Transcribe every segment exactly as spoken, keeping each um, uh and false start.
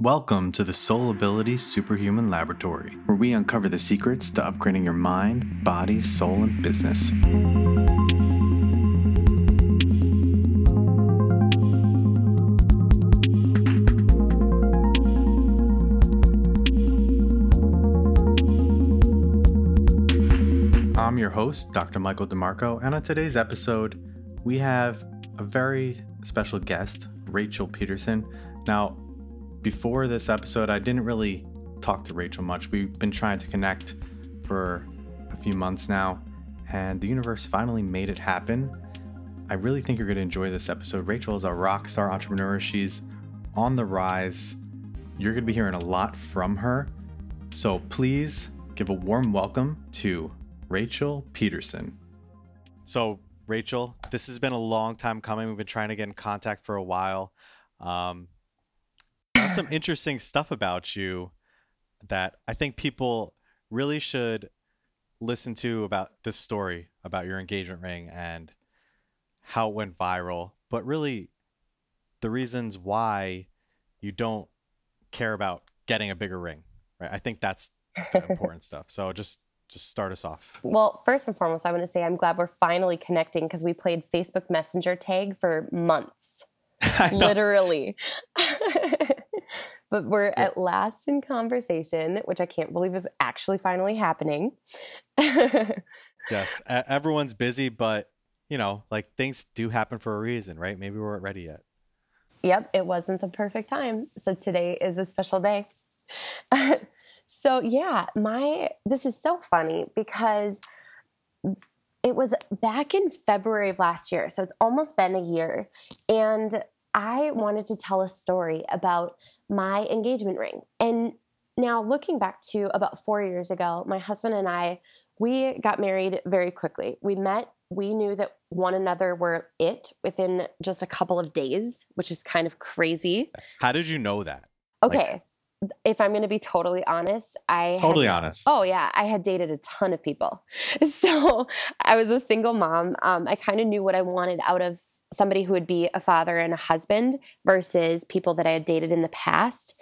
Welcome to the Soul Ability Superhuman Laboratory, where we uncover the secrets to upgrading your mind, body, soul, and business. I'm your host, Doctor Michael DiMarco, and on today's episode, we have a very special guest, Rachel Peterson. Now, before this episode, I didn't really talk to Rachel much. We've been trying to connect for a few months now, and the universe finally made it happen. I really think you're going to enjoy this episode. Rachel is a rock star entrepreneur. She's on the rise. You're going to be hearing a lot from her. So please give a warm welcome to Rachel Peterson. So, Rachel, this has been a long time coming. We've been trying to get in contact for a while. Um, some interesting stuff about you that I think people really should listen to about this story about your engagement ring and how it went viral, but really the reasons why you don't care about getting a bigger ring, right? I think that's the important stuff. So just Just start us off. Well, first and foremost, I want to say I'm glad we're finally connecting because we played Facebook Messenger tag for months. Literally. But we're yeah. at last in conversation, which I can't believe is actually finally happening. Yes. Uh, everyone's busy, but, you know, like things do happen for a reason, right? Maybe we weren't ready yet. Yep. It wasn't the perfect time. So today is a special day. So yeah, my, this is so funny because it was back in February of last year. So it's almost been a year. And I wanted to tell a story about my engagement ring. And now looking back to about four years ago, my husband and I, we got married very quickly. We met, we knew that one another were it within just a couple of days, which is kind of crazy. How did you know that? Okay. Like- If I'm going to be totally honest, I totally had, honest. Oh yeah. I had dated a ton of people. So I was a single mom. Um, I kind of knew what I wanted out of somebody who would be a father and a husband versus people that I had dated in the past.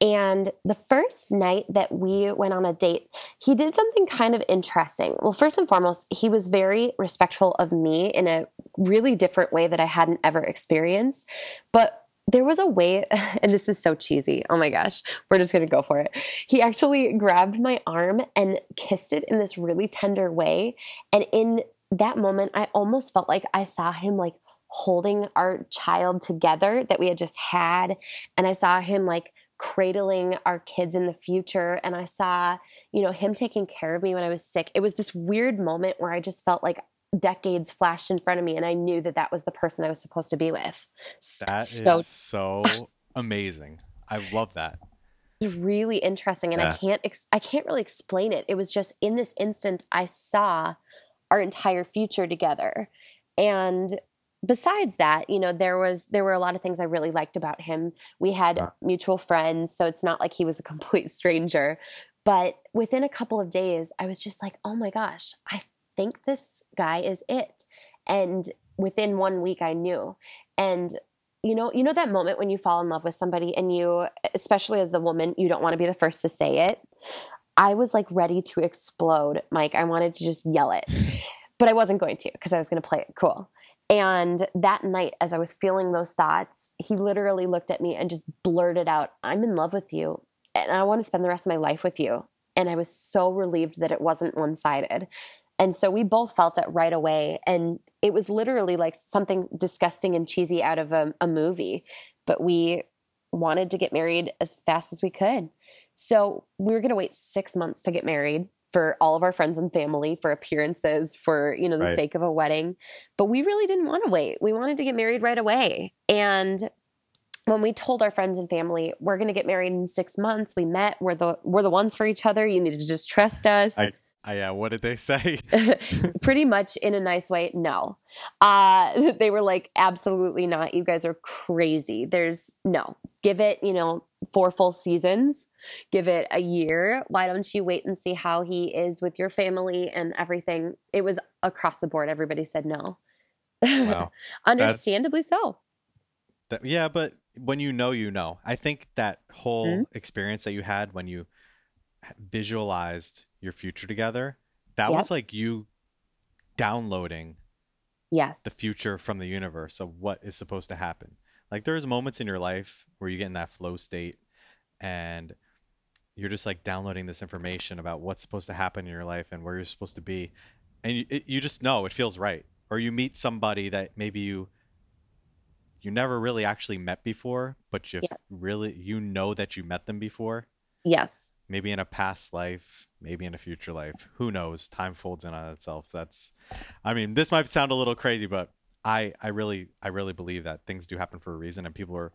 And the first night that we went on a date, he did something kind of interesting. Well, first and foremost, he was very respectful of me in a really different way that I hadn't ever experienced, but there was a way, and this is so cheesy. Oh my gosh, we're just going to go for it. He actually grabbed my arm and kissed it in this really tender way. And in that moment, I almost felt like I saw him like holding our child together that we had just had. And I saw him like cradling our kids in the future. And I saw, you know, him taking care of me when I was sick. It was this weird moment where I just felt like decades flashed in front of me, and I knew that that was the person I was supposed to be with. That so, is so amazing. I love that. It's really interesting, and yeah. I can't ex- I can't really explain it. It was just in this instant, I saw our entire future together. And besides that, you know, there was there were a lot of things I really liked about him. We had yeah. mutual friends, so it's not like he was a complete stranger. But within a couple of days, I was just like, oh my gosh, I think this guy is it. And within one week I knew. And you know, you know that moment when you fall in love with somebody and you, especially as the woman, you don't want to be the first to say it. I was like ready to explode. Mike, I wanted to just yell it, but I wasn't going to, because I was going to play it cool. And that night, as I was feeling those thoughts, he literally looked at me and just blurted out, I'm in love with you. And I want to spend the rest of my life with you. And I was so relieved that it wasn't one-sided. And so we both felt it right away. And it was literally like something disgusting and cheesy out of a, a movie. But we wanted to get married as fast as we could. So we were going to wait six months to get married for all of our friends and family, for appearances, for, you know, the right. sake of a wedding. But we really didn't want to wait. We wanted to get married right away. And when we told our friends and family, we're going to get married in six months. We met. We're the, we're the ones for each other. You need to just trust us. I- Uh, yeah, what did they say? Pretty much in a nice way, no. Uh, they were like, absolutely not. You guys are crazy. There's no. Give it, you know, four full seasons. Give it a year. Why don't you wait and see how he is with your family and everything? It was across the board. Everybody said no. Wow. Understandably so. That, yeah, but when you know, you know. I think that whole mm-hmm. experience that you had when you visualized your future together, that yep. was like you downloading yes. the future from the universe of what is supposed to happen. Like there's moments in your life where you get in that flow state and you're just like downloading this information about what's supposed to happen in your life and where you're supposed to be. And you, it, you just know it feels right. Or you meet somebody that maybe you you never really actually met before, but you yeah. really, you know that you met them before. Yes. Maybe in a past life, maybe in a future life. Who knows? Time folds in on itself. That's, I mean, this might sound a little crazy, but I, I really, I really believe that things do happen for a reason and people are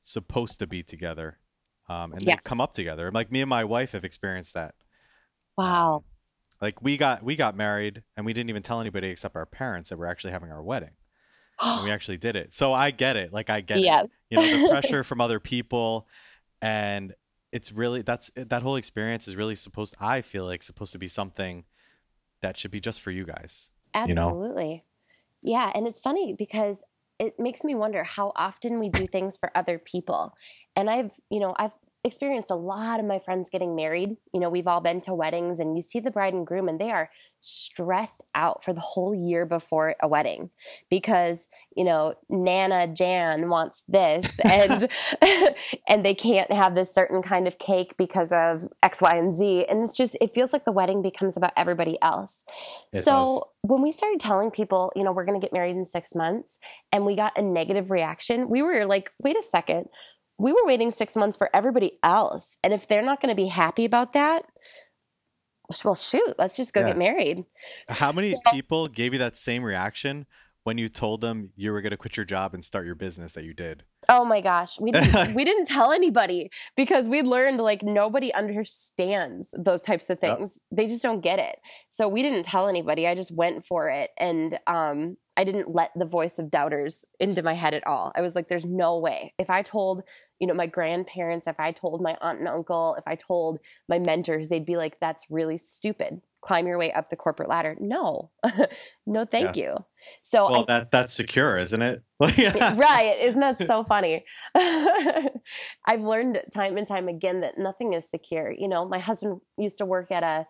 supposed to be together. Um, and yes. they come up together. Like me and my wife have experienced that. Wow. Um, like we got, we got married and we didn't even tell anybody except our parents that we're actually having our wedding. And we actually did it. So I get it. Like I get yeah. it. You know, the pressure from other people. And it's really, that's, that whole experience is really supposed, I feel like supposed to be something that should be just for you guys. Absolutely. You know? Yeah. And it's funny because it makes me wonder how often we do things for other people. And I've, you know, I've experienced a lot of my friends getting married. You know, we've all been to weddings and you see the bride and groom and they are stressed out for the whole year before a wedding because, you know, Nana Jan wants this and and they can't have this certain kind of cake because of X, Y, and Z. And it's just, it feels like the wedding becomes about everybody else. It so does. When we started telling people, you know, we're going to get married in six months and we got a negative reaction, we were like, wait a second. We were waiting six months for everybody else. And if they're not going to be happy about that, well, shoot, let's just go yeah. get married. How many so, people gave you that same reaction when you told them you were going to quit your job and start your business that you did? Oh my gosh. We didn't, we didn't tell anybody because we learned like nobody understands those types of things. Yep. They just don't get it. So we didn't tell anybody. I just went for it. And, um, I didn't let the voice of doubters into my head at all. I was like, there's no way. If I told, you know, my grandparents, if I told my aunt and uncle, if I told my mentors, they'd be like, that's really stupid. Climb your way up the corporate ladder. No, no, thank yes. you. So well, I, that that's secure, isn't it? Right. Isn't that so funny? I've learned time and time again that nothing is secure. You know, my husband used to work at a,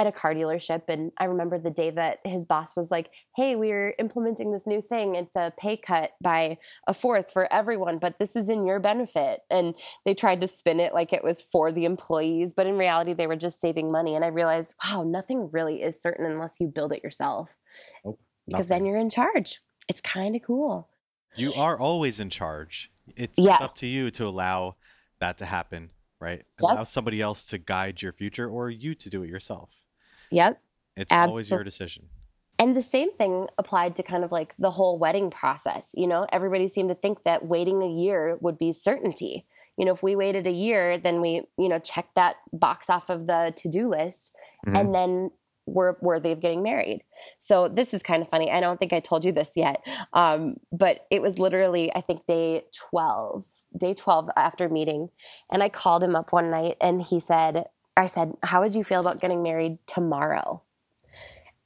at a car dealership. And I remember the day that his boss was like, hey, we're implementing this new thing. It's a pay cut by a fourth for everyone, but this is in your benefit. And they tried to spin it like it was for the employees, but in reality, they were just saving money. And I realized, wow, nothing really is certain unless you build it yourself. Nope, because then you're in charge. It's kind of cool. You are always in charge. It's, yes. it's up to you to allow that to happen, right? Yep. Allow somebody else to guide your future or you to do it yourself. Yep. It's Absol- always your decision. And the same thing applied to kind of like the whole wedding process. You know, everybody seemed to think that waiting a year would be certainty. You know, if we waited a year, then we, you know, checked that box off of the to-do list mm-hmm. and then we're worthy of getting married. So this is kind of funny. I don't think I told you this yet. Um, but it was literally, I think day twelve, day twelve after meeting. And I called him up one night and he said, I said, how would you feel about getting married tomorrow?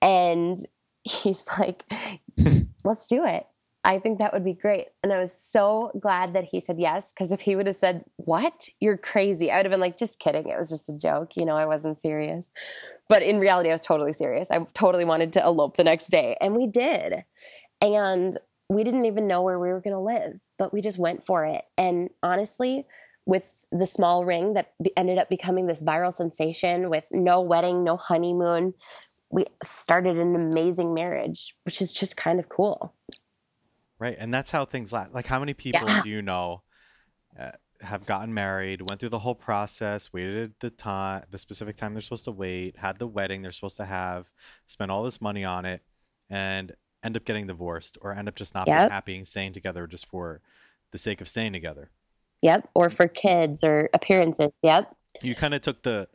And he's like, let's do it. I think that would be great. And I was so glad that he said yes, because if he would have said, what? You're crazy. I would have been like, just kidding. It was just a joke. You know, I wasn't serious. But in reality, I was totally serious. I totally wanted to elope the next day. And we did. And we didn't even know where we were going to live, but we just went for it. And honestly, with the small ring that ended up becoming this viral sensation with no wedding, no honeymoon, we started an amazing marriage, which is just kind of cool. Right. And that's how things last. Like how many people yeah. do you know uh, have gotten married, went through the whole process, waited the time, the specific time they're supposed to wait, had the wedding they're supposed to have, spent all this money on it and end up getting divorced or end up just not yep. being happy and staying together just for the sake of staying together. Yep. Or for kids or appearances. Yep. You kind of took the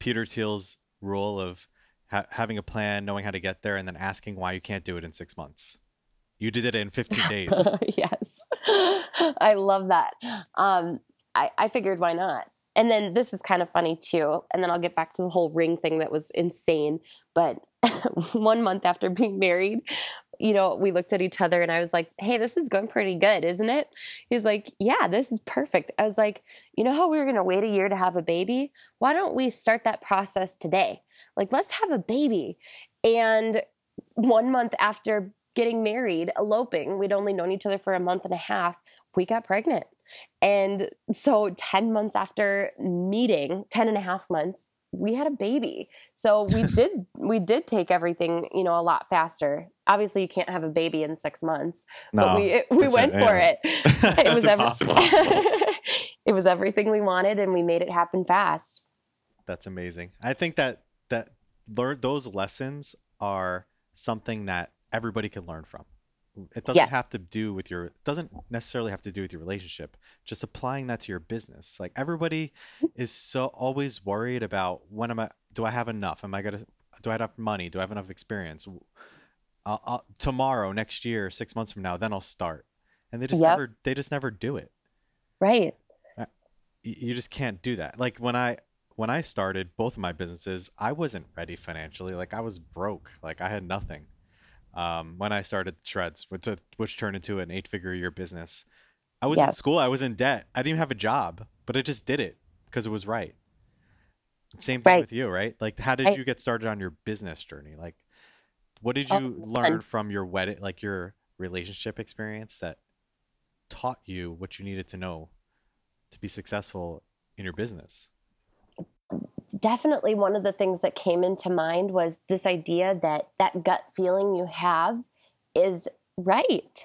Peter Thiel's rule of ha- having a plan, knowing how to get there and then asking why you can't do it in six months. You did it in fifteen days. Yes. I love that. Um, I, I figured why not? And then this is kind of funny too. And then I'll get back to the whole ring thing that was insane. But one month after being married, you know, we looked at each other and I was like, hey, this is going pretty good, isn't it? He's like, yeah, this is perfect. I was like, you know how we were going to wait a year to have a baby? Why don't we start that process today? Like, let's have a baby. And one month after getting married, eloping, we'd only known each other for a month and a half, we got pregnant. And so ten months after meeting, ten and a half months, we had a baby. So we did, we did take everything, you know, a lot faster. Obviously you can't have a baby in six months, no, but we, it, we went it, for yeah. it. It was impossible. Every- it was everything we wanted and we made it happen fast. That's amazing. I think that, that learn those lessons are something that everybody can learn from. It doesn't yeah. have to do with your, doesn't necessarily have to do with your relationship, just applying that to your business. Like everybody is so always worried about when am I, do I have enough? Am I going to, do I have enough money? Do I have enough experience? I'll, I'll, tomorrow, next year, six months from now, then I'll start. And they just yep. never, they just never do it. Right. You just can't do that. Like when I, when I started both of my businesses, I wasn't ready financially. Like I was broke. Like I had nothing. Um, when I started Shreds, which, uh, which turned into an eight-figure a year business, I was yes. in school. I was in debt. I didn't even have a job, but I just did it because it was right. Same thing right. with you, right? Like, how did right. you get started on your business journey? Like, what did you oh, learn fun. from your wedding, like your relationship experience that taught you what you needed to know to be successful in your business? Definitely one of the things that came into mind was this idea that that gut feeling you have is right.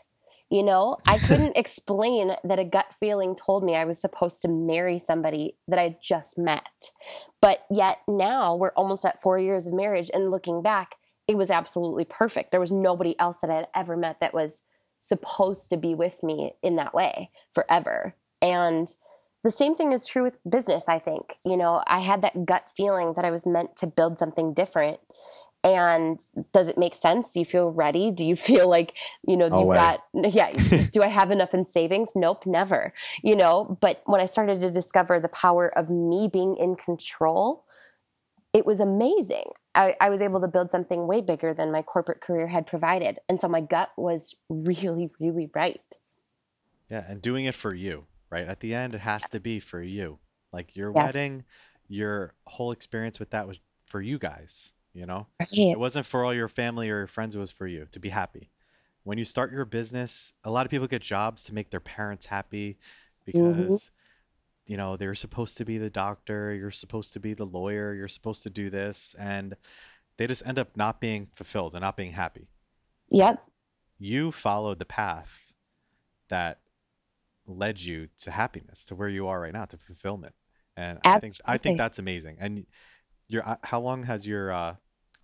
You know, I couldn't explain that a gut feeling told me I was supposed to marry somebody that I just met. But yet now we're almost at four years of marriage and looking back, it was absolutely perfect. There was nobody else that I had ever met that was supposed to be with me in that way forever. And the same thing is true with business, I think. You know, I had that gut feeling that I was meant to build something different. And does it make sense? Do you feel ready? Do you feel like, you know, you've got, yeah, do I have enough in savings? Nope, never, you know. But when I started to discover the power of me being in control, it was amazing. I, I was able to build something way bigger than my corporate career had provided. And so my gut was really, really right. Yeah, and doing it for you. Right at the end, it has to be for you. Like your yes. wedding, your whole experience with that was for you guys. You know, right. It wasn't for all your family or your friends. It was for you to be happy. When you start your business, a lot of people get jobs to make their parents happy because, mm-hmm. you know, they're supposed to be the doctor. You're supposed to be the lawyer. You're supposed to do this. And they just end up not being fulfilled and not being happy. Yep. You followed the path that led you to happiness, to where you are right now, to fulfillment. And Absolutely. I think I think that's amazing. And your how long has your uh,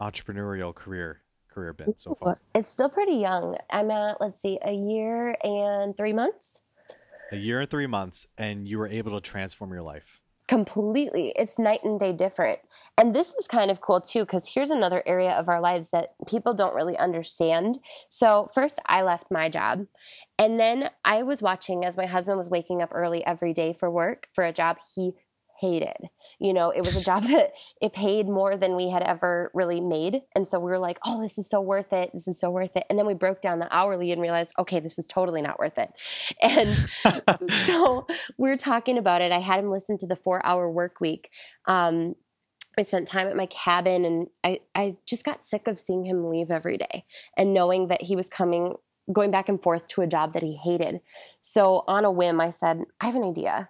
entrepreneurial career career been so far? It's still pretty young. I'm at, let's see, a year and three months. A year and three months, and you were able to transform your life. Completely. It's night and day different. And this is kind of cool too, because here's another area of our lives that people don't really understand. So first I left my job, and then I was watching as my husband was waking up early every day for work for a job he hated. You know, it was a job that it paid more than we had ever really made. And so we were like, oh, this is so worth it. This is so worth it. And then we broke down the hourly and realized, okay, this is totally not worth it. And so we were talking about it. I had him listen to the four hour work week. Um, I spent time at my cabin, and I, I just got sick of seeing him leave every day and knowing that he was coming, going back and forth to a job that he hated. So on a whim, I said, I have an idea.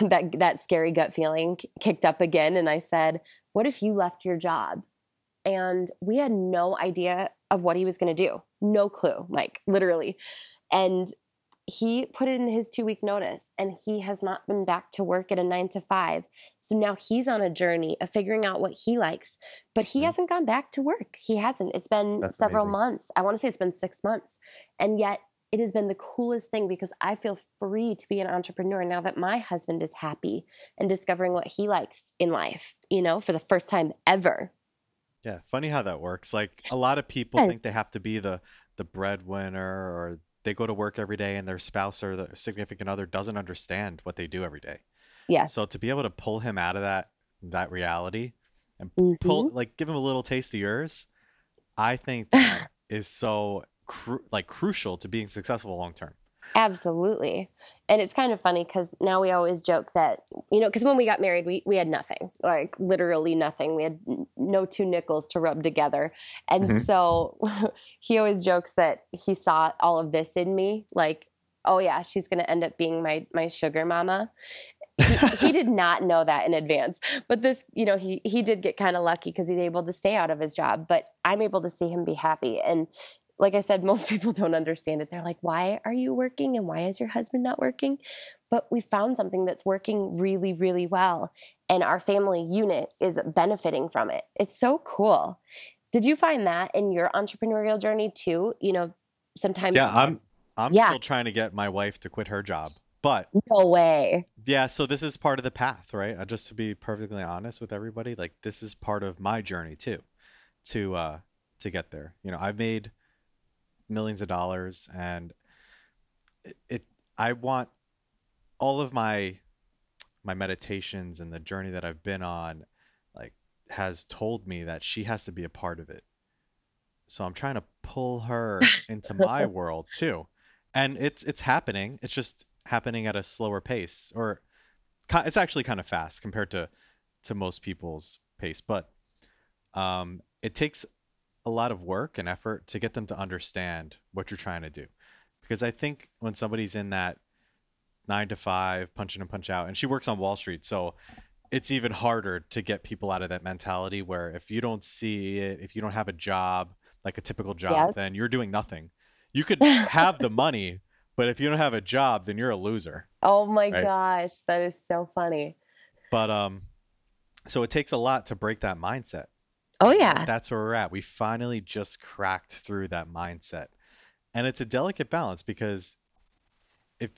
That that scary gut feeling k- kicked up again. And I said, what if you left your job? And we had no idea of what he was going to do. No clue, like literally. And he put in his two week notice, and he has not been back to work at a nine to five. So now he's on a journey of figuring out what he likes, but he mm-hmm. hasn't gone back to work. He hasn't. It's been That's several amazing. months. I want to say it's been six months. And yet it has been the coolest thing, because I feel free to be an entrepreneur now that my husband is happy and discovering what he likes in life, you know, for the first time ever. Yeah. Funny how that works. Like a lot of people yeah. think they have to be the, the breadwinner, or they go to work every day and their spouse or the significant other doesn't understand what they do every day. Yeah. So to be able to pull him out of that, that reality and mm-hmm. pull, like give him a little taste of yours, I think that is so cru like crucial to being successful long term. Absolutely. And it's kind of funny because now we always joke that, you know, because when we got married, we, we had nothing, like literally nothing. We had no two nickels to rub together. And mm-hmm. so he always jokes that he saw all of this in me, like, oh yeah, she's going to end up being my, my sugar mama. He, he did not know that in advance, but this, you know, he, he did get kind of lucky because he's able to stay out of his job, but I'm able to see him be happy. And like I said, most people don't understand it. They're like, why are you working and why is your husband not working? But we found something that's working really, really well. And our family unit is benefiting from it. It's so cool. Did you find that in your entrepreneurial journey too? You know, sometimes. Yeah, I'm, I'm yeah. still trying to get my wife to quit her job, but. No way. Yeah. So this is part of the path, right? Just to be perfectly honest with everybody, like this is part of my journey too, to, uh, to get there. You know, I've made millions of dollars and it, it I want all of my my meditations and the journey that I've been on like has told me that she has to be a part of it, so I'm trying to pull her into my world too, and it's it's happening. It's just happening at a slower pace, or it's actually kind of fast compared to to most people's pace, but um it takes a lot of work and effort to get them to understand what you're trying to do. Because I think when somebody's in that nine to five, punch in and punch out, and she works on Wall Street, so it's even harder to get people out of that mentality where if you don't see it, if you don't have a job, like a typical job, yes. then you're doing nothing. You could have the money, but if you don't have a job, then you're a loser. Oh my right? gosh, that is so funny. But um, so it takes a lot to break that mindset. Oh, yeah. That's where we're at. We finally just cracked through that mindset. And it's a delicate balance because if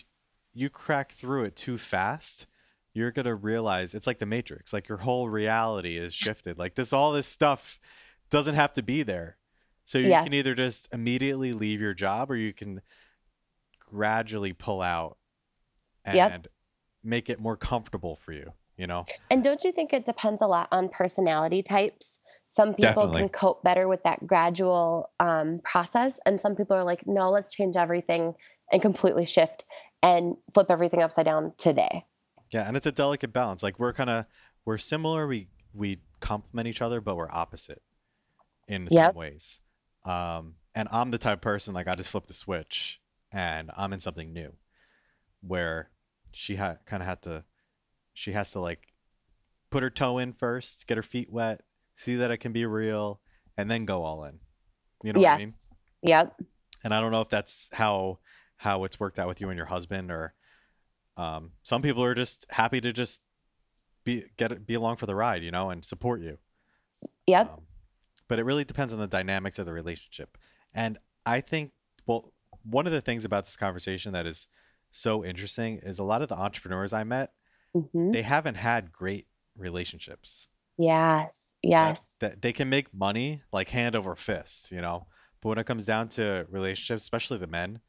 you crack through it too fast, you're going to realize it's like the Matrix, like your whole reality is shifted. Like this, all this stuff doesn't have to be there. So you yeah. can either just immediately leave your job or you can gradually pull out and yep. make it more comfortable for you, you know? And don't you think it depends a lot on personality types? Some people Definitely. Can cope better with that gradual um, process. And some people are like, no, let's change everything and completely shift and flip everything upside down today. Yeah. And it's a delicate balance. Like we're kind of, we're similar. We, we complement each other, but we're opposite in yep. some ways. Um, and I'm the type of person, like I just flip the switch and I'm in something new where she ha- kind of had to, she has to like put her toe in first, get her feet wet. See that it can be real, and then go all in. You know yes. what I mean? Yep. And I don't know if that's how how it's worked out with you and your husband, or um, some people are just happy to just be get be along for the ride, you know, and support you. Yep. Um, but it really depends on the dynamics of the relationship. And I think, well, one of the things about this conversation that is so interesting is a lot of the entrepreneurs I met, mm-hmm. they haven't had great relationships. Yes. Yes. That, that they can make money like hand over fist, you know, but when it comes down to relationships, especially the men,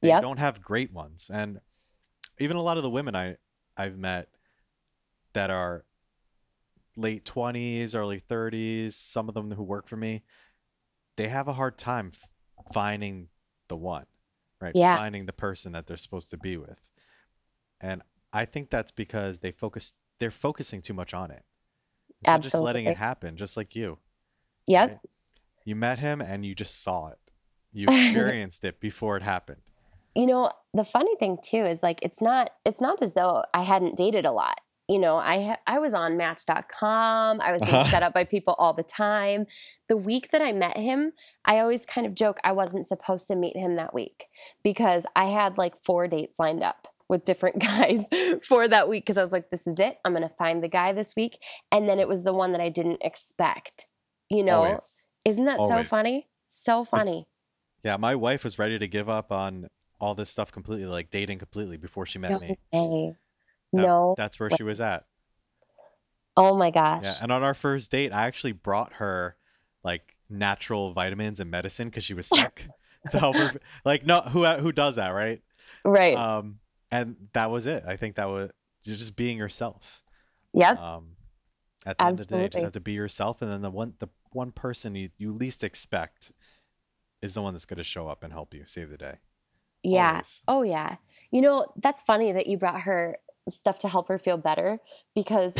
they yep. don't have great ones. And even a lot of the women I I've met that are late twenties, early thirties, some of them who work for me, they have a hard time finding the one, right? Yeah. Finding the person that they're supposed to be with. And I think that's because they focus, they're focusing too much on it. So Absolutely. Just letting it happen, just like you. Yep. Right? You met him and you just saw it. You experienced it before it happened. You know, the funny thing too is like it's not it's not as though I hadn't dated a lot. You know, I I was on match dot com. I was being uh-huh. set up by people all the time. The week that I met him, I always kind of joke I wasn't supposed to meet him that week because I had like four dates lined up with different guys for that week. Cause I was like, this is it. I'm going to find the guy this week. And then it was the one that I didn't expect, you know, Always. Isn't that Always. So funny? So funny. It's, yeah. My wife was ready to give up on all this stuff completely, like dating completely before she met no me. Way. That, no. That's where way. She was at. Oh my gosh. Yeah. And on our first date, I actually brought her like natural vitamins and medicine cause she was sick to help her. Like, no, who, who does that? Right. Right. Um, And that was it. I think that was just being yourself. Yep. Um, at the Absolutely. End of the day, you just have to be yourself. And then the one the one person you, you least expect is the one that's going to show up and help you save the day. Yeah. Always. Oh, yeah. You know, that's funny that you brought her stuff to help her feel better, because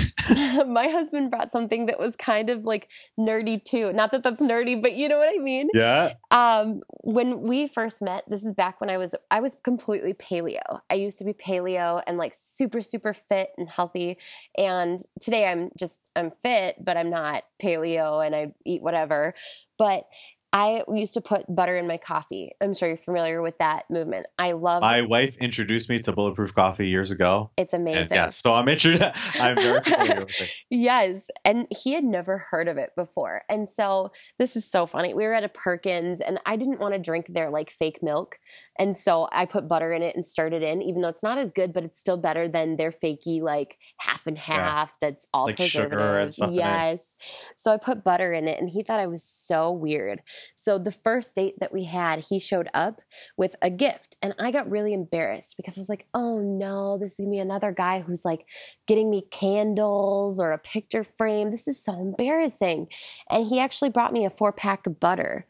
my husband brought something that was kind of like nerdy too. Not that that's nerdy, but you know what I mean? Yeah. Um, when we first met, this is back when I was, I was completely paleo. I used to be paleo and like super, super fit and healthy. And today I'm just, I'm fit, but I'm not paleo and I eat whatever. But I used to put butter in my coffee. I'm sure you're familiar with that movement. I love My it. wife introduced me to Bulletproof Coffee years ago. It's amazing. And yes. So I'm introduced. I'm very familiar with it. Yes. And he had never heard of it before. And so this is so funny. We were at a Perkins and I didn't want to drink their like fake milk. And so I put butter in it and stirred it in, even though it's not as good, but it's still better than their fakey like half and half. Yeah. That's all like sugar and stuff. Yes. So I put butter in it and he thought I was so weird. So the first date that we had, he showed up with a gift and I got really embarrassed because I was like, oh no, this is gonna be another guy who's like getting me candles or a picture frame. This is so embarrassing. And he actually brought me a four pack of butter.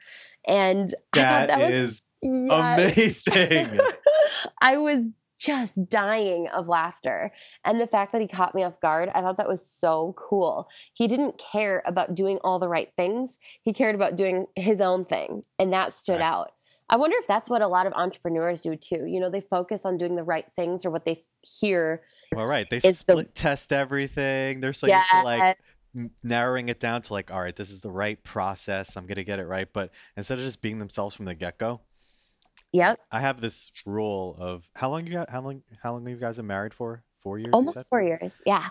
And that, I thought that is was, yes. amazing. I was just dying of laughter. And the fact that he caught me off guard, I thought that was so cool. He didn't care about doing all the right things. He cared about doing his own thing. And that stood yeah. out. I wonder if that's what a lot of entrepreneurs do too. You know, they focus on doing the right things or what they hear. Well, right. They split the- test everything. They're so yeah. used to like narrowing it down to like, all right, this is the right process. I'm going to get it right. But instead of just being themselves from the get-go, Yep. I have this rule of how long you got, how long, how long you guys been married for? Four years? Almost four years. Yeah.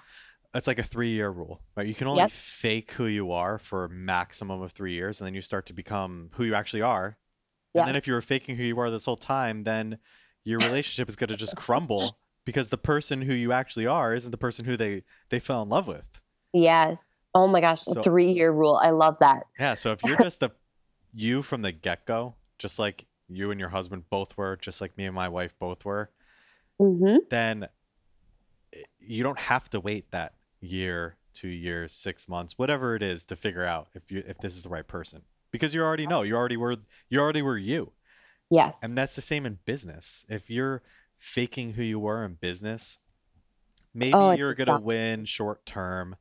It's like a three year rule, right? You can only yep. fake who you are for a maximum of three years. And then you start to become who you actually are. Yes. And then if you were faking who you were this whole time, then your relationship is going to just crumble because the person who you actually are isn't the person who they, they fell in love with. Yes. Oh my gosh. So, a three year rule. I love that. Yeah. So if you're just the, you from the get go, just like you and your husband both were, just like me and my wife both were, mm-hmm. then you don't have to wait that year, two years, six months, whatever it is to figure out if you if this is the right person, because you already know, you already were, you already were you. Yes. And that's the same in business. If you're faking who you were in business, maybe oh, you're going to win short term,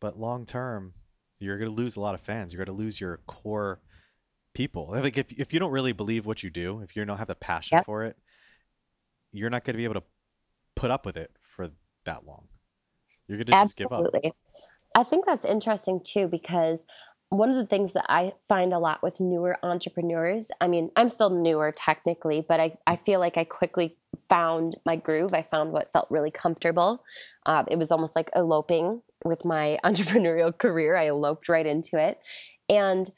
but long term, you're going to lose a lot of fans. You're going to lose your core people. Like if if you don't really believe what you do, if you don't have the passion yep. for it, you're not going to be able to put up with it for that long. You're going to just give up. Absolutely. I think that's interesting too, because one of the things that I find a lot with newer entrepreneurs, I mean, I'm still newer technically, but I, I feel like I quickly found my groove. I found what felt really comfortable. Uh, it was almost like eloping with my entrepreneurial career. I eloped right into it. And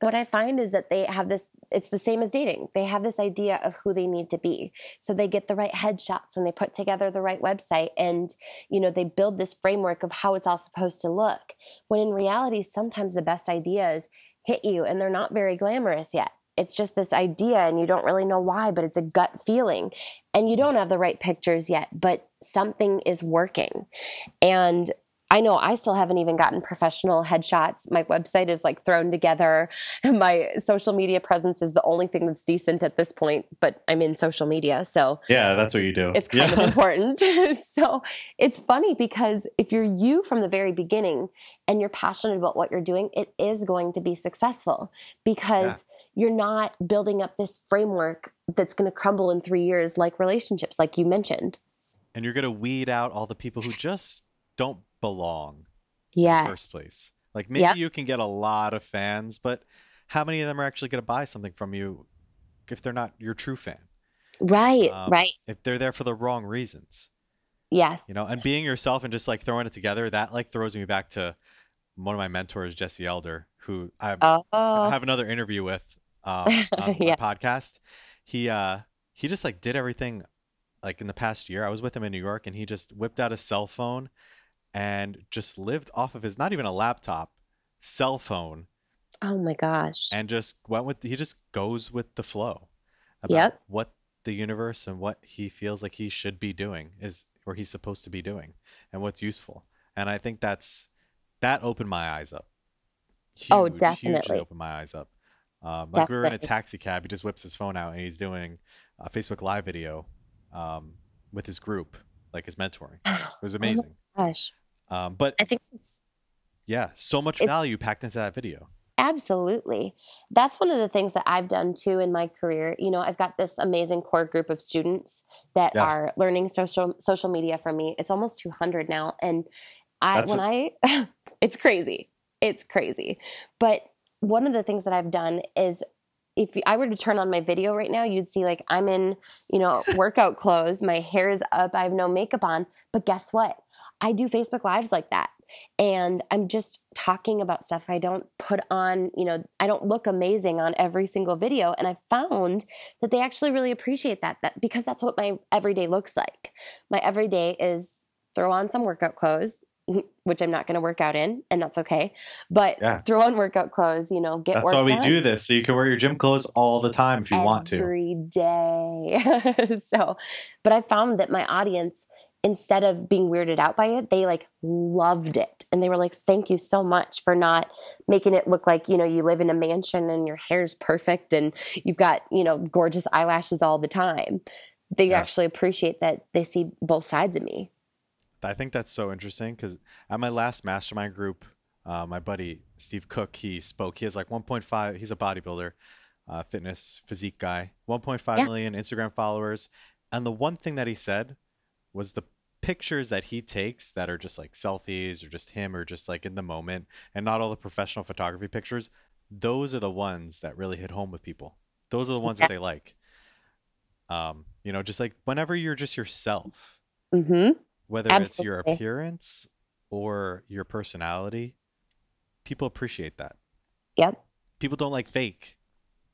what I find is that they have this, it's the same as dating. They have this idea of who they need to be. So they get the right headshots and they put together the right website and, you know, they build this framework of how it's all supposed to look. When in reality, sometimes the best ideas hit you and they're not very glamorous yet. It's just this idea and you don't really know why, but it's a gut feeling and you don't have the right pictures yet, but something is working. And I know I still haven't even gotten professional headshots. My website is like thrown together. My social media presence is the only thing that's decent at this point, but I'm in social media. So yeah, that's what you do. It's kind yeah. of important. So it's funny because if you're you from the very beginning and you're passionate about what you're doing, it is going to be successful because yeah. you're not building up this framework that's going to crumble in three years, like relationships, like you mentioned. And you're going to weed out all the people who just don't belong yes. in the first place. Like maybe yep. you can get a lot of fans, but how many of them are actually going to buy something from you if they're not your true fan? Right, um, right. If they're there for the wrong reasons. Yes. You know, and being yourself and just like throwing it together, that like throws me back to one of my mentors, Jesse Elder, who I, oh. I have another interview with um, on yeah. my podcast. He uh, he just like did everything like in the past year. I was with him in New York and he just whipped out his cell phone and just lived off of his, not even a laptop, cell phone. Oh my gosh. And just went with, he just goes with the flow about yep. what the universe and what he feels like he should be doing is, or he's supposed to be doing and what's useful. And I think that's, that opened my eyes up. Huge, oh, definitely. Hugely opened my eyes up. Um, like we were in a taxi cab. He just whips his phone out and he's doing a Facebook Live video um, with his group, like his mentoring. It was amazing. Oh my gosh. Um, but I think it's, yeah, so much value packed into that video. Absolutely. That's one of the things that I've done too in my career. You know, I've got this amazing core group of students that yes. are learning social social media from me. It's almost two hundred now. And I, That's when a- I, it's crazy. It's crazy. But one of the things that I've done is if I were to turn on my video right now, you'd see like I'm in, you know, workout clothes, my hair is up, I have no makeup on, but guess what? I do Facebook Lives like that. And I'm just talking about stuff. I don't put on, you know, I don't look amazing on every single video. And I found that they actually really appreciate that, that because that's what my everyday looks like. My everyday is throw on some workout clothes, which I'm not going to work out in, and that's okay. But yeah. throw on workout clothes, you know, get that's worked That's why we out. do this. So you can wear your gym clothes all the time if you every want to. Every day. So, but I found that my audience, instead of being weirded out by it, they like loved it. And they were like, thank you so much for not making it look like, you know, you live in a mansion and your hair's perfect and you've got, you know, gorgeous eyelashes all the time. They yes. actually appreciate that they see both sides of me. I think that's so interesting because at my last mastermind group, uh, my buddy, Steve Cook, he spoke. He has like one point five. He's a bodybuilder, uh, fitness physique guy, one point five yeah. million Instagram followers. And the one thing that he said was the pictures that he takes that are just like selfies or just him or just like in the moment and not all the professional photography pictures. Those are the ones that really hit home with people. Those are the ones yeah. that they like. Um, you know, just like whenever you're just yourself. Mm-hmm. Whether Absolutely. it's your appearance or your personality, people appreciate that. Yep. People don't like fake.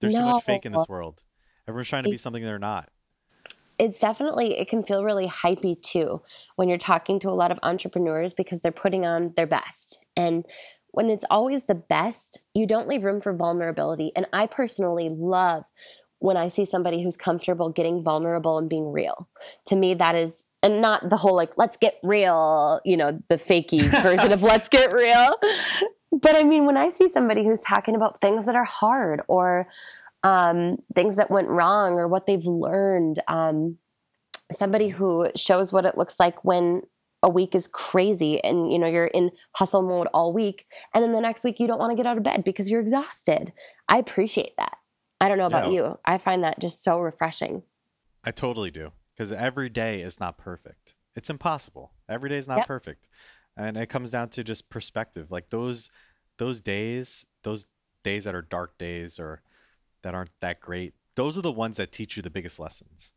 There's no. too much fake in this world. Everyone's trying to be something they're not. It's definitely, it can feel really hypey too when you're talking to a lot of entrepreneurs because they're putting on their best. And when it's always the best, you don't leave room for vulnerability. And I personally love when I see somebody who's comfortable getting vulnerable and being real. To me, that is, and not the whole like, let's get real, you know, the fakey version of let's get real. But I mean, when I see somebody who's talking about things that are hard or um, things that went wrong or what they've learned, um, somebody who shows what it looks like when a week is crazy and, you know, you're in hustle mode all week. And then the next week you don't want to get out of bed because you're exhausted. I appreciate that. I don't know about yeah. you. I find that just so refreshing. I totally do. Because every day is not perfect. It's impossible. Every day is not yep. perfect. And it comes down to just perspective. Like those those days, those days that are dark days or that aren't that great, those are the ones that teach you the biggest lessons.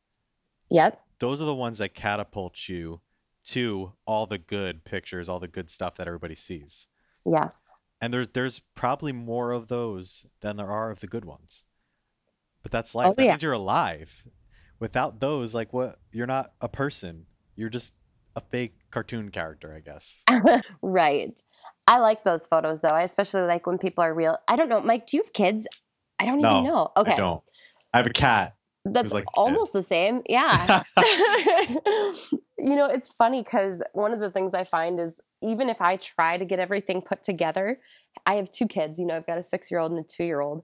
Yep. Those are the ones that catapult you to all the good pictures, all the good stuff that everybody sees. Yes. And there's there's probably more of those than there are of the good ones. But that's life. Oh, that yeah. means you're alive. Without those, like what? You're not a person. You're just a fake cartoon character, I guess. Right. I like those photos though. I especially like when people are real. I don't know. Mike, do you have kids? I don't no, even know. Okay. I don't. I have a cat. That's like almost the same. Yeah. You know, it's funny because one of the things I find is even if I try to get everything put together, I have two kids. You know, I've got a six-year-old and a two-year-old.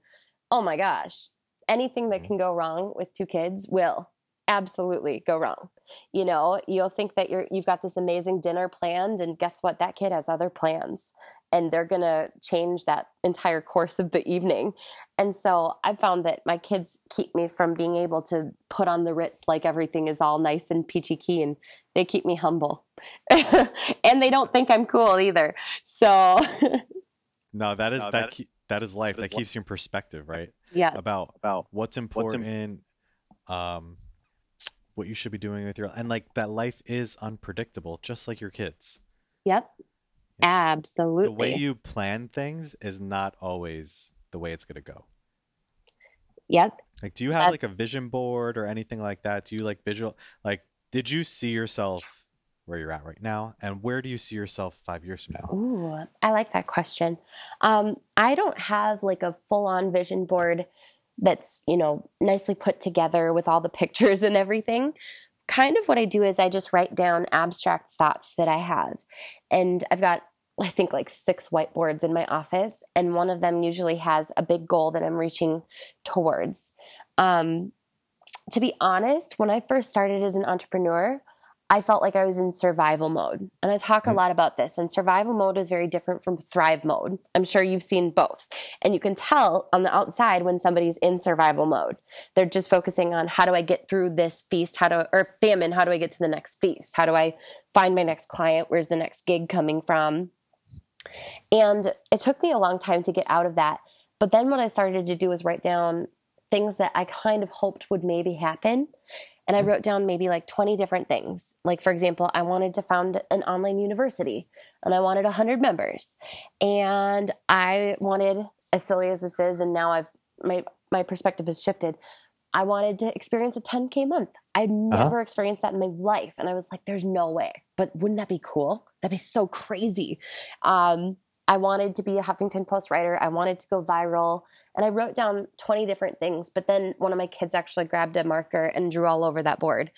Oh my gosh. Anything that can go wrong with two kids will absolutely go wrong. You know, you'll think that you're, you've got this amazing dinner planned and guess what? That kid has other plans and they're going to change that entire course of the evening. And so I found that my kids keep me from being able to put on the Ritz like everything is all nice and peachy keen, and they keep me humble and they don't think I'm cool either. So no, that is no, that that, ke- that is life. That, that is keeps life. You in perspective, right? Yes. About about what's important, what's Im- um, what you should be doing with your, and like that life is unpredictable, just like your kids. Yep, yeah. Absolutely. The way you plan things is not always the way it's gonna go. Yep. Like, do you have That's- like a vision board or anything like that? Do you like visual? Like, did you see yourself where you're at right now, and where do you see yourself five years from now? Ooh, I like that question. Um, I don't have like a full-on vision board that's, you know, nicely put together with all the pictures and everything. Kind of what I do is I just write down abstract thoughts that I have, and I've got I think like six whiteboards in my office, and one of them usually has a big goal that I'm reaching towards. Um, to be honest, when I first started as an entrepreneur, I felt like I was in survival mode. And I talk a lot about this. And survival mode is very different from thrive mode. I'm sure you've seen both. And you can tell on the outside when somebody's in survival mode. They're just focusing on how do I get through this feast, how do or famine, how do I get to the next feast? How do I find my next client? Where's the next gig coming from? And it took me a long time to get out of that. But then what I started to do was write down things that I kind of hoped would maybe happen. And I wrote down maybe like twenty different things. Like, for example, I wanted to found an online university and I wanted one hundred members. And I wanted, as silly as this is, and now I've my my perspective has shifted, I wanted to experience a ten K month. I'd never uh-huh. experienced that in my life. And I was like, there's no way. But wouldn't that be cool? That'd be so crazy. Um, I wanted to be a Huffington Post writer. I wanted to go viral. And I wrote down twenty different things, but then one of my kids actually grabbed a marker and drew all over that board.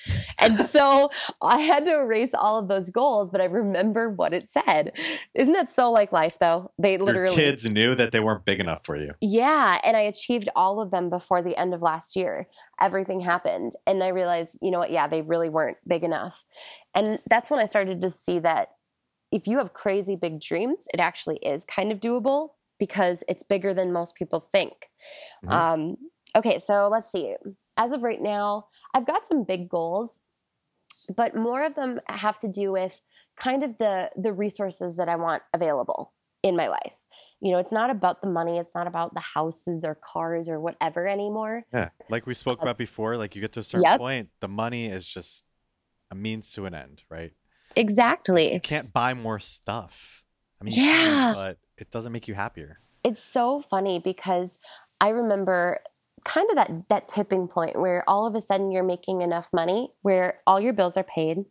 And so I had to erase all of those goals, but I remember what it said. Isn't that so like life though? They literally— Your kids knew that they weren't big enough for you. Yeah. And I achieved all of them before the end of last year. Everything happened. And I realized, you know what? Yeah, they really weren't big enough. And that's when I started to see that if you have crazy big dreams, it actually is kind of doable because it's bigger than most people think. Mm-hmm. Um, okay, so let's see. As of right now, I've got some big goals, but more of them have to do with kind of the the resources that I want available in my life. You know, it's not about the money. It's not about the houses or cars or whatever anymore. Yeah, like we spoke uh, about before, like you get to a certain yep. point, the money is just a means to an end, right? Exactly. You can't buy more stuff. I mean, yeah, you can, but it doesn't make you happier. It's so funny because I remember kind of that, that tipping point where all of a sudden you're making enough money where all your bills are paid.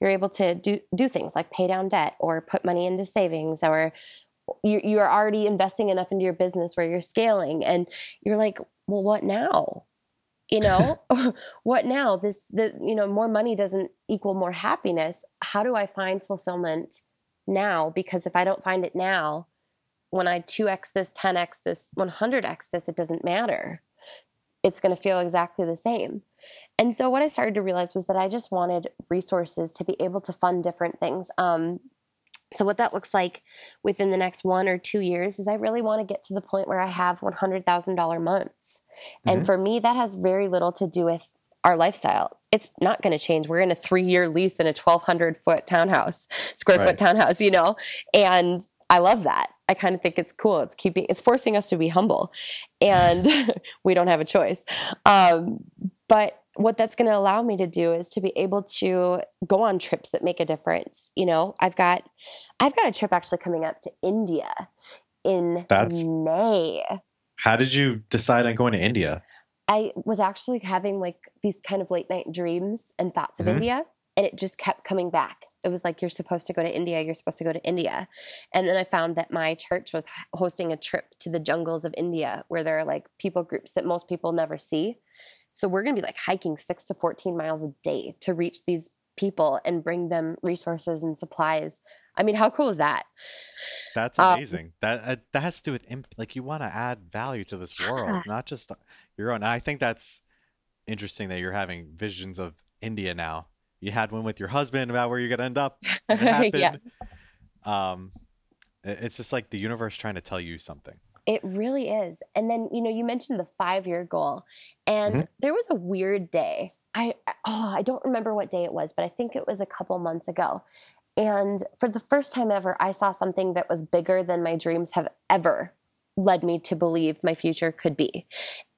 You're able to do, do things like pay down debt or put money into savings, or you, you are already investing enough into your business where you're scaling, and you're like, well, what now? You know, what now? This, the, you know, more money doesn't equal more happiness. How do I find fulfillment now? Because if I don't find it now, when I two X this, ten X this, one hundred X this, it doesn't matter. It's going to feel exactly the same. And so what I started to realize was that I just wanted resources to be able to fund different things. Um, so what that looks like within the next one or two years is I really want to get to the point where I have one hundred thousand dollars months. And mm-hmm. for me, that has very little to do with our lifestyle. It's not going to change. We're in a three-year lease in a twelve hundred foot townhouse, square right. foot townhouse, you know, and I love that. I kind of think it's cool. It's keeping, it's forcing us to be humble, and we don't have a choice. Um, but what that's going to allow me to do is to be able to go on trips that make a difference. You know, I've got, I've got a trip actually coming up to India in that's- May. How did you decide on going to India? I was actually having like these kind of late night dreams and thoughts of mm-hmm. India, and it just kept coming back. It was like, you're supposed to go to India. You're supposed to go to India. And then I found that my church was hosting a trip to the jungles of India where there are like people groups that most people never see. So we're going to be like hiking six to fourteen miles a day to reach these people and bring them resources and supplies. I mean, how cool is that? That's amazing. Um, that uh, that has to do with imp- like you want to add value to this world, yeah. not just your own. I think that's interesting that you're having visions of India now. You had one with your husband about where you're going to end up. It happened. yeah. Um, it's just like the universe trying to tell you something. It really is. And then, you know, you mentioned the five-year goal, and mm-hmm. there was a weird day. I oh, I don't remember what day it was, but I think it was a couple months ago. And for the first time ever, I saw something that was bigger than my dreams have ever led me to believe my future could be.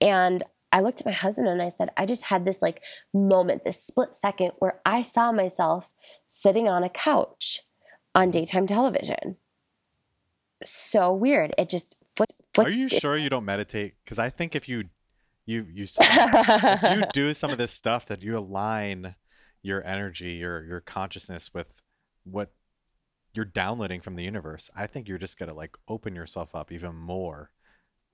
And I looked at my husband and I said, I just had this like moment, this split second where I saw myself sitting on a couch on daytime television. So weird. It just flipped. flipped. Are you sure you don't meditate? Because I think if you, you, you, if you do some of this stuff that you align your energy, your, your consciousness with what you're downloading from the universe, I think you're just going to like open yourself up even more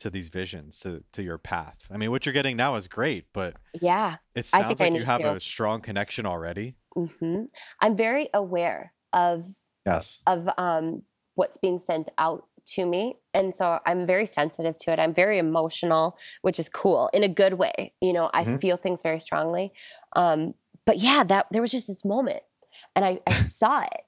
to these visions, to, to your path. I mean, what you're getting now is great, but yeah, it sounds like you have to. a strong connection already. Mm-hmm. I'm very aware of, yes. of, um, what's being sent out to me. And so I'm very sensitive to it. I'm very emotional, which is cool in a good way. You know, I mm-hmm. feel things very strongly. Um, but yeah, that there was just this moment and I, I saw it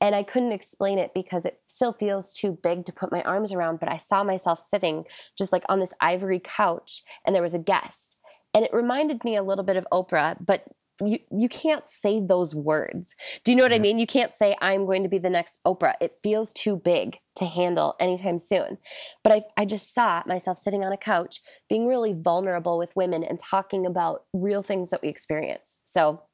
and I couldn't explain it because it still feels too big to put my arms around. But I saw myself sitting just like on this ivory couch and there was a guest, and it reminded me a little bit of Oprah, but You you can't say those words. Do you know what I mean? You can't say, I'm going to be the next Oprah. It feels too big to handle anytime soon. But I, I just saw myself sitting on a couch, being really vulnerable with women and talking about real things that we experience. So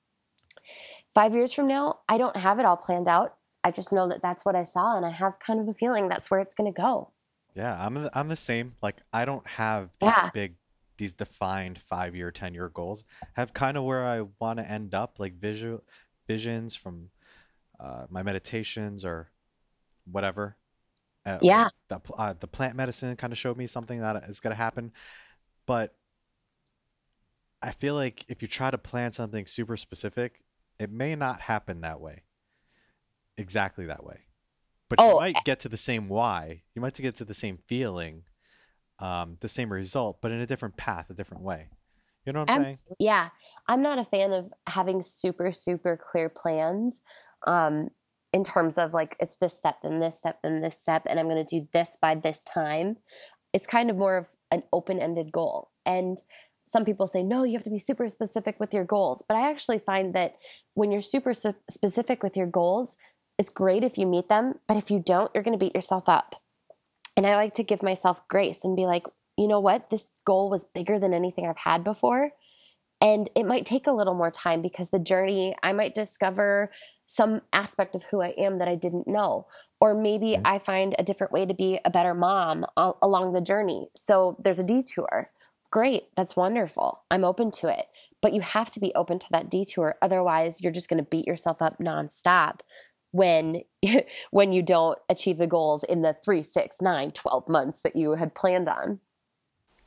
five years from now, I don't have it all planned out. I just know that that's what I saw, and I have kind of a feeling that's where it's going to go. Yeah, I'm the, I'm the same. Like, I don't have these yeah. big these defined five-year, ten-year goals. Have kind of where I want to end up, like visual visions from uh, my meditations or whatever. Uh, yeah. The, uh, the plant medicine kind of showed me something that is going to happen. But I feel like if you try to plan something super specific, it may not happen that way. Exactly that way. But oh, you might get to the same why. You might get to the same feeling. Um, the same result, but in a different path, a different way. You know what I'm Absolutely. saying? Yeah. I'm not a fan of having super, super clear plans um, in terms of like, it's this step, then this step, then this step, and I'm going to do this by this time. It's kind of more of an open-ended goal. And some people say, no, you have to be super specific with your goals. But I actually find that when you're super su- specific with your goals, it's great if you meet them, but if you don't, you're going to beat yourself up. And I like to give myself grace and be like, you know what? This goal was bigger than anything I've had before. And it might take a little more time because the journey, I might discover some aspect of who I am that I didn't know. Or maybe mm-hmm. I find a different way to be a better mom all- along the journey. So there's a detour. Great. That's wonderful. I'm open to it. But you have to be open to that detour. Otherwise, you're just going to beat yourself up nonstop when when you don't achieve the goals in the three, six, nine, twelve months that you had planned on.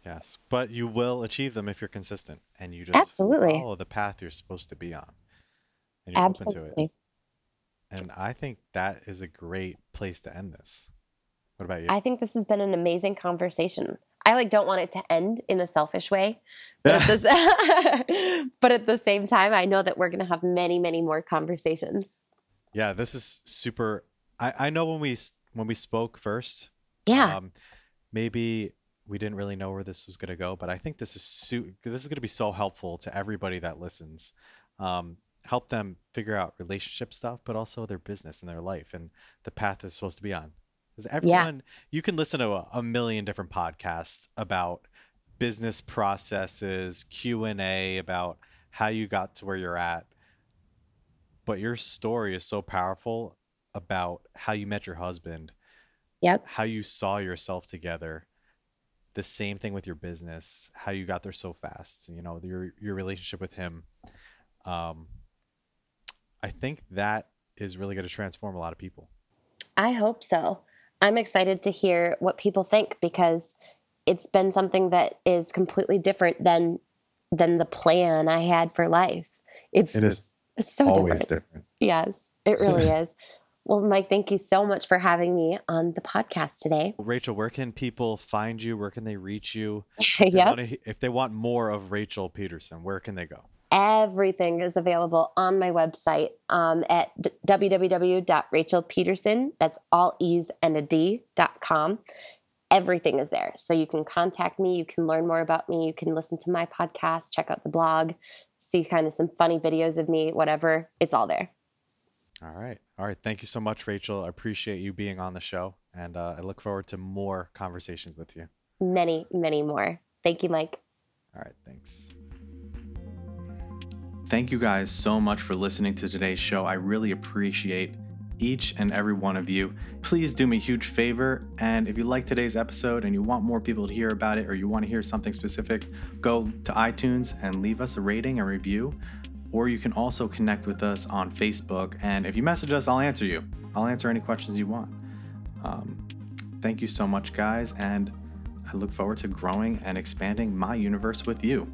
Yes, but you will achieve them if you're consistent and you just Absolutely. follow the path you're supposed to be on. And you're Absolutely. open to it. And I think that is a great place to end this. What about you? I think this has been an amazing conversation. I like don't want it to end in a selfish way, but, at, this, but at the same time, I know that we're going to have many, many more conversations. Yeah, this is super. I, I know when we when we spoke first, yeah, um, maybe we didn't really know where this was gonna go, but I think this is su- this is gonna be so helpful to everybody that listens. Um, help them figure out relationship stuff, but also their business and their life and the path they're supposed to be on. Because everyone, yeah. you can listen to a, a million different podcasts about business processes, Q and A about how you got to where you're at. But your story is so powerful about how you met your husband, yep. how you saw yourself together, the same thing with your business, how you got there so fast, you know, your your relationship with him. Um, I think that is really going to transform a lot of people. I hope so. I'm excited to hear what people think because it's been something that is completely different than than the plan I had for life. It's it is. It's so Always different. different. Yes, it really is. Well, Mike, thank you so much for having me on the podcast today. Rachel, where can people find you? Where can they reach you? If, yep. they, to, if they want more of Rachel Peterson, where can they go? Everything is available on my website um, at d- w w w dot rachel peterson, that's all E's and a D, dot com. Everything is there. So you can contact me. You can learn more about me. You can listen to my podcast, check out the blog, see kind of some funny videos of me, whatever. It's all there. All right. All right. Thank you so much, Rachel. I appreciate you being on the show. And uh, I look forward to more conversations with you. Many, many more. Thank you, Mike. All right. Thanks. Thank you guys so much for listening to today's show. I really appreciate each and every one of you. Please do me a huge favor, and if you like today's episode and you want more people to hear about it or you want to hear something specific, go to iTunes and leave us a rating and review, or you can also connect with us on Facebook, and if you message us, I'll answer you. I'll answer any questions you want. Um, thank you so much, guys, and I look forward to growing and expanding my universe with you.